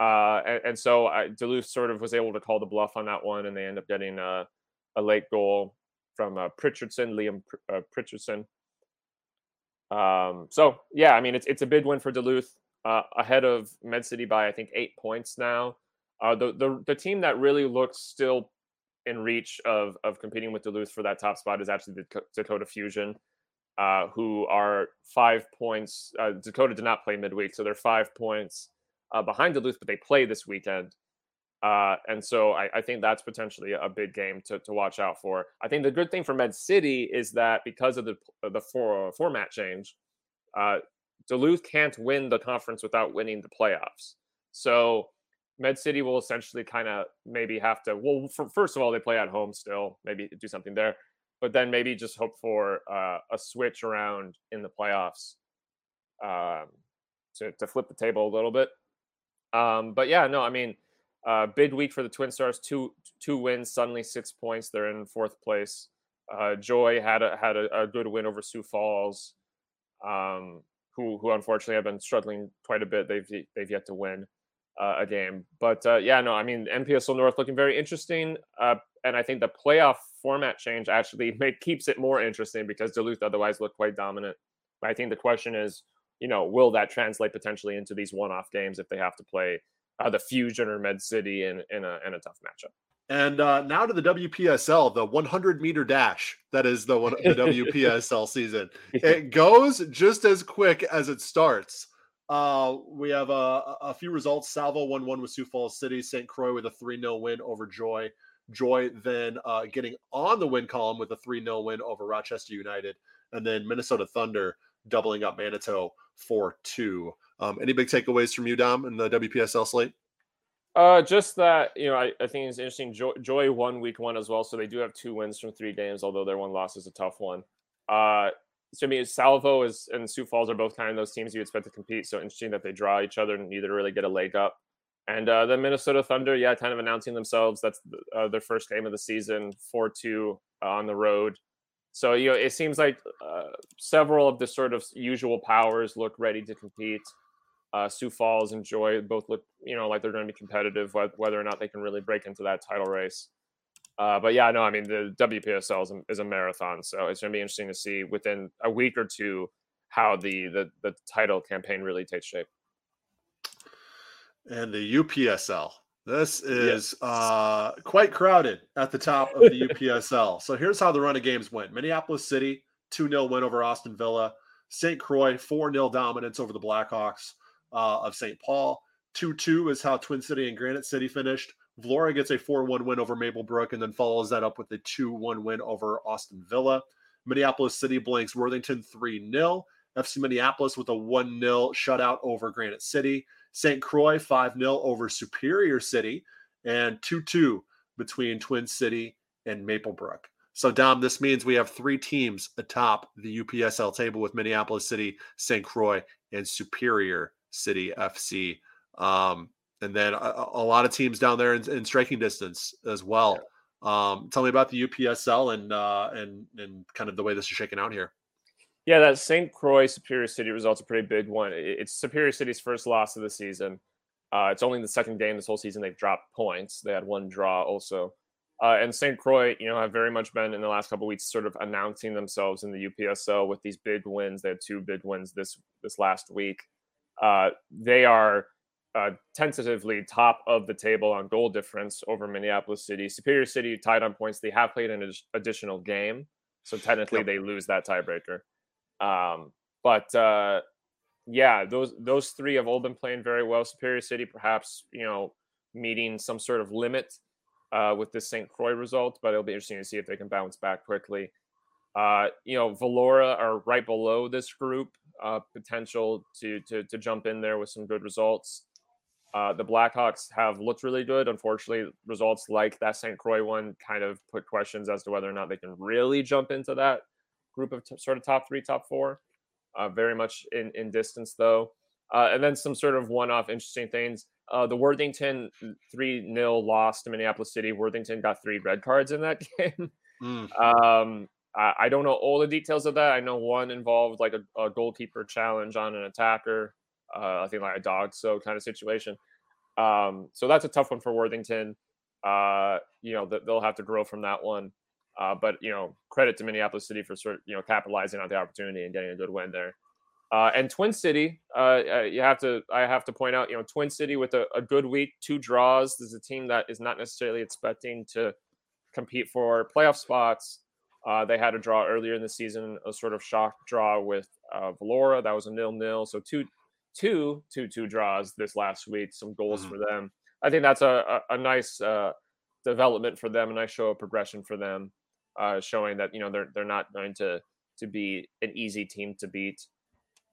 Uh, and, and so I, Duluth sort of was able to call the bluff on that one, and they end up getting a, a late goal from uh, Pritchardson, Liam uh, Pritchardson. Um, so, yeah, I mean, it's it's a big win for Duluth, uh, ahead of Med City by, I think, eight points now. Uh, the, the the team that really looks still in reach of of competing with Duluth for that top spot is actually the Dakota Fusion, uh, who are five points. Uh, Dakota did not play midweek, so they're five points uh, behind Duluth, but they play this weekend. Uh, and so I, I think that's potentially a big game to, to watch out for. I think the good thing for Med City is that because of the, the for, uh, format change, uh, Duluth can't win the conference without winning the playoffs. So Med City will essentially kind of maybe have to, well, for, first of all, they play at home still, maybe do something there, but then maybe just hope for uh, a switch around in the playoffs um, to, to flip the table a little bit. Um, but yeah, no, I mean, uh, big week for the Twin Stars, two two wins, suddenly six points. They're in fourth place. Uh, Joy had a, had a, a good win over Sioux Falls, um, who who unfortunately have been struggling quite a bit. They've they've yet to win uh, a game. But uh, yeah, no, I mean, N P S L North looking very interesting. Uh, and I think the playoff format change actually make, keeps it more interesting because Duluth otherwise looked quite dominant. But I think the question is, you know, will that translate potentially into these one-off games if they have to play Uh, the Fusion or Med City in, in, a, in a tough matchup. And uh, now to the W P S L, the one hundred meter dash. That is the, one, the W P S L season. It goes just as quick as it starts. Uh, we have a, a few results. Salvo one one with Sioux Falls City. Saint Croix with a three nil win over Joy. Joy then uh, getting on the win column with a three nil win over Rochester United. And then Minnesota Thunder doubling up Manitou four two. Um, any big takeaways from you, Dom, in the W P S L slate? Uh, just that, you know, I, I think it's interesting. Joy, Joy won week one as well, so they do have two wins from three games, although their one loss is a tough one. Uh, so, I mean, Salvo is, and Sioux Falls are both kind of those teams you expect to compete, so interesting that they draw each other and neither really get a leg up. And uh, the Minnesota Thunder, yeah, kind of announcing themselves. That's uh, their first game of the season, four two uh, on the road. So, you know, it seems like uh, several of the sort of usual powers look ready to compete. Uh, Sioux Falls and Joy both look, you know, like they're going to be competitive, whether or not they can really break into that title race. Uh, but yeah, no, I mean, the W P S L is a, is a marathon, so it's going to be interesting to see within a week or two how the, the, the title campaign really takes shape. And the U P S L. This is yes. uh, quite crowded at the top of the U P S L. So here's how the run of games went. Minneapolis City, two nil win over Austin Villa. Saint Croix, four nil dominance over the Blackhawks. Uh, of Saint Paul. two two is how Twin City and Granite City finished. Vlora gets a four one win over Maple Brook and then follows that up with a two one win over Austin Villa. Minneapolis City blanks Worthington three nil. F C Minneapolis with a one nil shutout over Granite City. Saint Croix five nil over Superior City and two two between Twin City and Maple Brook. So, Dom, this means we have three teams atop the U P S L table with Minneapolis City, Saint Croix, and Superior City F C, um, and then a, a lot of teams down there in, in striking distance as well. Yeah. Um, tell me about the U P S L and uh, and and kind of the way this is shaking out here. Yeah, that Saint Croix Superior City result's a pretty big one. It's Superior City's first loss of the season. Uh, it's only the second game this whole season they've dropped points. They had one draw also, uh, and Saint Croix, you know, have very much been in the last couple of weeks sort of announcing themselves in the U P S L with these big wins. They had two big wins this this last week. Uh, they are uh, tentatively top of the table on goal difference over Minneapolis City. Superior City tied on points. They have played an ad- additional game, so technically they lose that tiebreaker. Um, but uh, yeah, those those three have all been playing very well. Superior City perhaps, you know, meeting some sort of limit uh, with this Saint Croix result, but it'll be interesting to see if they can bounce back quickly. Uh, you know, Vellora are right below this group, uh, potential to, to, to jump in there with some good results. Uh, the Blackhawks have looked really good. Unfortunately, results like that Saint Croix one kind of put questions as to whether or not they can really jump into that group of t- sort of top three, top four, uh, very much in, in distance though. Uh, and then some sort of one-off interesting things. Uh, the Worthington three nil loss to Minneapolis City. Worthington got three red cards in that game. Mm. um, I don't know all the details of that. I know one involved like a, a goalkeeper challenge on an attacker. Uh, I think like a dog, so kind of situation. Um, so that's a tough one for Worthington. Uh, you know, they'll have to grow from that one. Uh, but, you know, credit to Minneapolis City for sort of, you know, capitalizing on the opportunity and getting a good win there. Uh, and Twin City, uh, you have to, I have to point out, you know, Twin City with a, a good week, two draws. This is a team that is not necessarily expecting to compete for playoff spots. Uh, they had a draw earlier in the season, a sort of shock draw with uh, Vellora. That was a nil-nil. So two two two two draws this last week, some goals mm-hmm. for them. I think that's a, a, a nice uh, development for them, a nice show of progression for them, uh, showing that, you know, they're they're not going to to be an easy team to beat.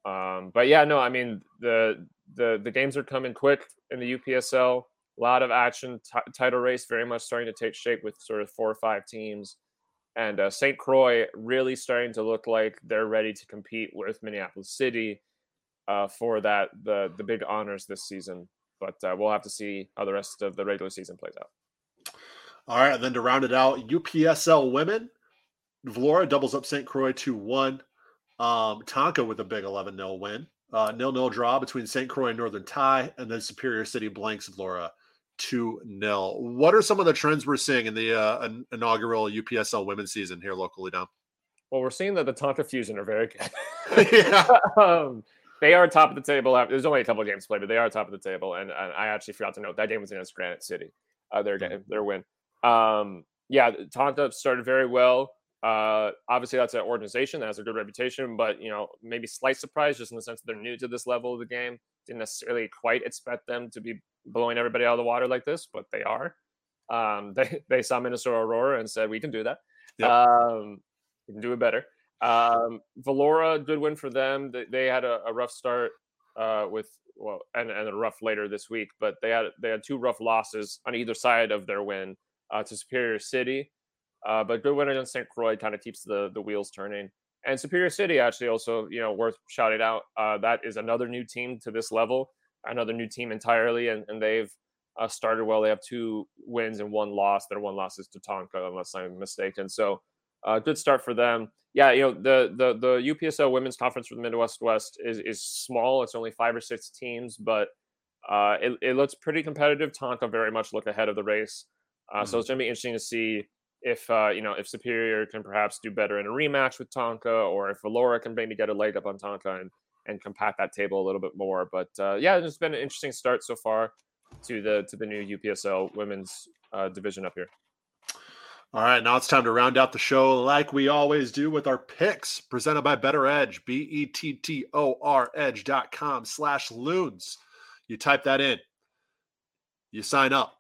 Um, but yeah, no, I mean, the the the games are coming quick in the U P S L. A lot of action, t- title race very much starting to take shape with sort of four or five teams. And uh, Saint Croix really starting to look like they're ready to compete with Minneapolis City uh, for that the the big honors this season. But uh, we'll have to see how the rest of the regular season plays out. All right, and then to round it out, U P S L women, Vlora doubles up Saint Croix two one. Um, Tonka with a big eleven nil win. Uh, nil nil draw between Saint Croix and Northern Thai, and then Superior City blanks Vlora two nil. What are some of the trends we're seeing in the uh, inaugural U P S L women's season here locally, Dom? Well, we're seeing that the Tonka Fusion are very good. yeah. um, they are top of the table. There's only a couple of games played, but they are top of the table. And, and I actually forgot to note that game was against Granite City, uh, their game, their win. Um, yeah, Tonka started very well. Uh, obviously, that's an organization that has a good reputation, but, you know, maybe slight surprise just in the sense that they're new to this level of the game. Didn't necessarily quite expect them to be blowing everybody out of the water like this, but they are. Um, they, they saw Minnesota Aurora and said, we can do that. Yep. Um, we can do it better. Um, Vlora, good win for them. They, they had a, a rough start uh, with, well, and, and a rough later this week, but they had, they had two rough losses on either side of their win uh, to Superior City. Uh, but good win against Saint Croix kind of keeps the, the wheels turning. And Superior City actually also, you know, worth shouting out. Uh, that is another new team to this level, another new team entirely, and, and they've uh, started well. They have two wins and one loss. Their one loss is to Tonka, unless I'm mistaken. So uh, good start for them. Yeah, you know, the the the U P S L Women's Conference for the Midwest West is, is small. It's only five or six teams, but uh, it, it looks pretty competitive. Tonka very much looked ahead of the race. Uh, mm-hmm. So it's going to be interesting to see if, uh, you know, if Superior can perhaps do better in a rematch with Tonka, or if Vlora can maybe get a leg up on Tonka and, and compact that table a little bit more. But uh, yeah, it's been an interesting start so far to the to the new U P S L women's uh, division up here. All right, now it's time to round out the show like we always do with our picks presented by Better Edge, B E T T O R edge.com slash loons. You type that in, you sign up,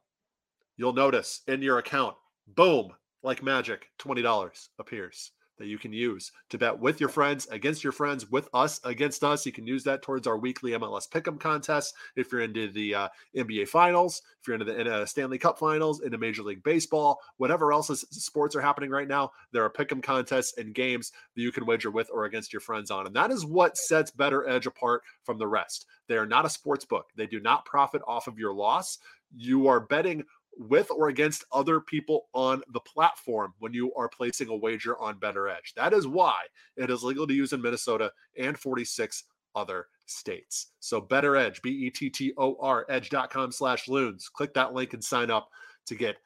you'll notice in your account, boom, like magic, twenty dollars appears that you can use to bet with your friends, against your friends, with us, against us. You can use that towards our weekly M L S Pick'em contest. If you're into the uh, N B A Finals, if you're into the into Stanley Cup Finals, into Major League Baseball, whatever else is, sports are happening right now, there are Pick'em contests and games that you can wager with or against your friends on. And that is what sets Better Edge apart from the rest. They are not a sports book. They do not profit off of your loss. You are betting with or against other people on the platform when you are placing a wager on Better Edge. That is why it is legal to use in Minnesota and forty-six other states. So Better Edge, B E T T O R, edge.com slash loons. Click that link and sign up to get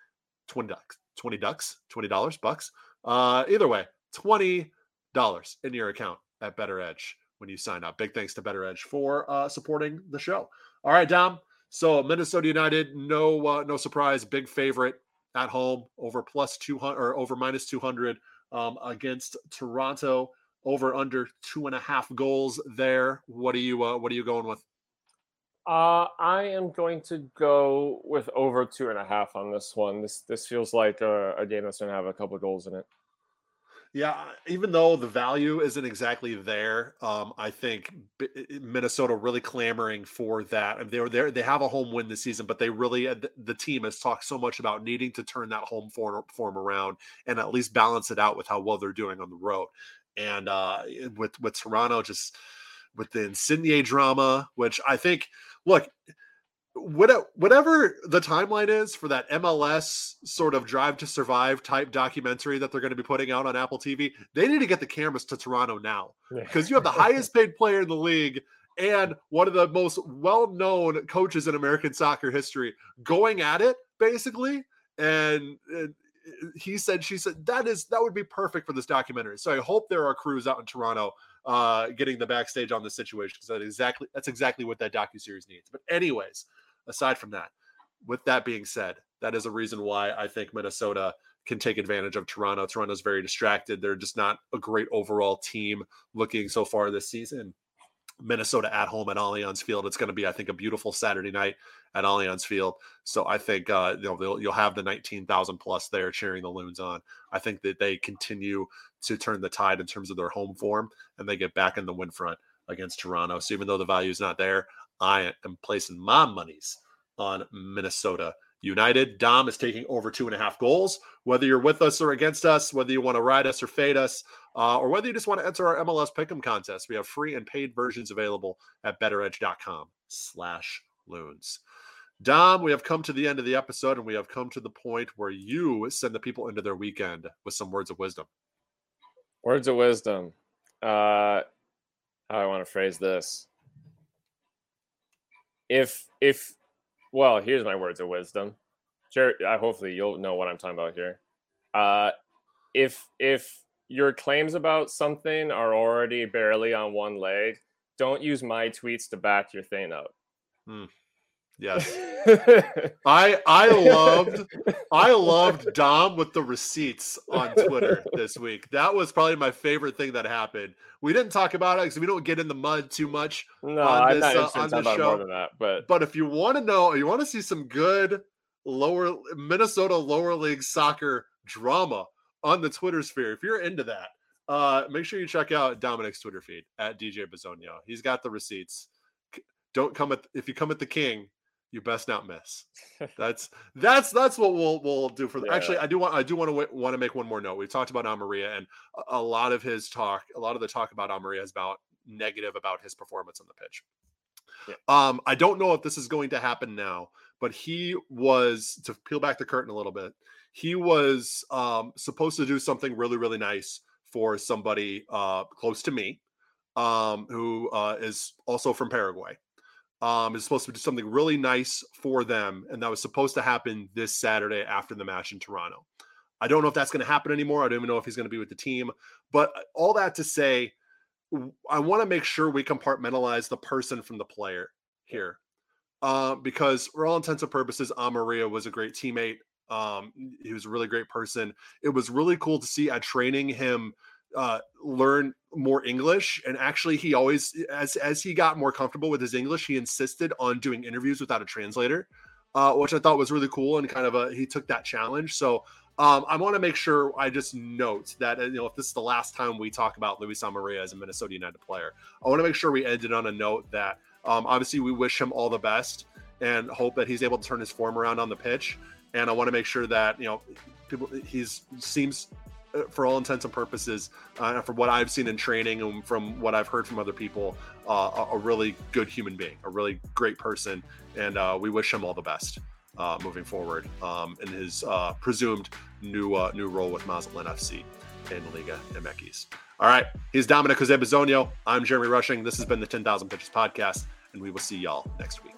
twenty ducks, twenty ducks, twenty dollars, bucks. Uh, either way, twenty dollars in your account at Better Edge when you sign up. Big thanks to Better Edge for uh, supporting the show. All right, Dom. So Minnesota United, no uh, no surprise, big favorite at home, over plus two hundred or over minus two hundred um, against Toronto, over under two and a half goals there. What are you uh, what are you going with? Uh, I am going to go with over two and a half on this one. This this feels like a, a game that's going to have a couple of goals in it. Yeah, even though the value isn't exactly there, um, I think B- Minnesota really clamoring for that. They were there; they have a home win this season, but they really the team has talked so much about needing to turn that home form, form around and at least balance it out with how well they're doing on the road. And uh, with with Toronto, just with the Insigne drama, which I think, look. Whatever the timeline is for that M L S sort of Drive to Survive type documentary that they're going to be putting out on Apple T V, they need to get the cameras to Toronto now, because you have the highest paid player in the league and one of the most well-known coaches in American soccer history going at it, basically. And he said, she said, that is that would be perfect for this documentary. So I hope there are crews out in Toronto uh, getting the backstage on this situation, because that exactly, that's exactly what that docuseries needs. But anyways, aside from that, with that being said, that is a reason why I think Minnesota can take advantage of Toronto. Toronto's very distracted. They're just not a great overall team looking so far this season. Minnesota at home at Allianz Field. It's going to be, I think, a beautiful Saturday night at Allianz Field. So I think uh, you know, they'll, you'll have the nineteen thousand plus there cheering the Loons on. I think that they continue to turn the tide in terms of their home form, and they get back in the win front against Toronto. So even though the value is not there, I am placing my monies on Minnesota United. Dom is taking over two and a half goals. Whether you're with us or against us, whether you want to ride us or fade us, uh, or whether you just want to enter our M L S Pick'em contest, we have free and paid versions available at betteredge.com slash loons. Dom, we have come to the end of the episode, and we have come to the point where you send the people into their weekend with some words of wisdom. Words of wisdom. Uh, how do I want to phrase this? If, if, Well, here's my words of wisdom. Sure, I, hopefully you'll know what I'm talking about here. Uh, if if your claims about something are already barely on one leg, don't use my tweets to back your thing up. Hmm. Yes. I I loved I loved Dom with the receipts on Twitter this week. That was probably my favorite thing that happened. We didn't talk about it because we don't get in the mud too much. No, on this, I'm not uh, on this about show. More than that, but. but if you want to know, you want to see some good lower Minnesota lower league soccer drama on the Twitter sphere, if you're into that, uh, make sure you check out Dominic's Twitter feed at D J Bisogno. He's got the receipts. Don't come at if you come at the king. You best not miss. That's that's that's what we'll we'll do for. The, yeah. Actually, I do want I do want to w- want to make one more note. We've talked about Amarilla, and a, a lot of his talk, a lot of the talk about Amarilla is about negative about his performance on the pitch. Yeah. Um, I don't know if this is going to happen now, but he was to peel back the curtain a little bit. He was um, supposed to do something really really nice for somebody uh, close to me, um, who uh, is also from Paraguay. Um, is supposed to do something really nice for them, and that was supposed to happen this Saturday after the match in Toronto. I don't know if that's going to happen anymore. I don't even know if he's going to be with the team. But all that to say, I want to make sure we compartmentalize the person from the player here, uh, because for all intents and purposes, Amarilla was a great teammate. Um, he was a really great person. It was really cool to see at training him uh learn more English, and actually he always as as he got more comfortable with his English, he insisted on doing interviews without a translator, uh which I thought was really cool, and kind of a he took that challenge. So um I want to make sure I just note that, you know, if this is the last time we talk about Luis Amarilla as a Minnesota United player, I want to make sure we ended on a note that um obviously we wish him all the best and hope that he's able to turn his form around on the pitch. And I want to make sure that, you know, people he's seems for all intents and purposes, uh, from what I've seen in training and from what I've heard from other people, uh, a really good human being, a really great person. And uh, we wish him all the best uh, moving forward um, in his uh, presumed new uh, new role with Mazatlán F C in Liga M X. All right. He's Dominic Jose Bisogno. I'm Jeremy Rushing. This has been the ten thousand Pitches Podcast, and we will see y'all next week.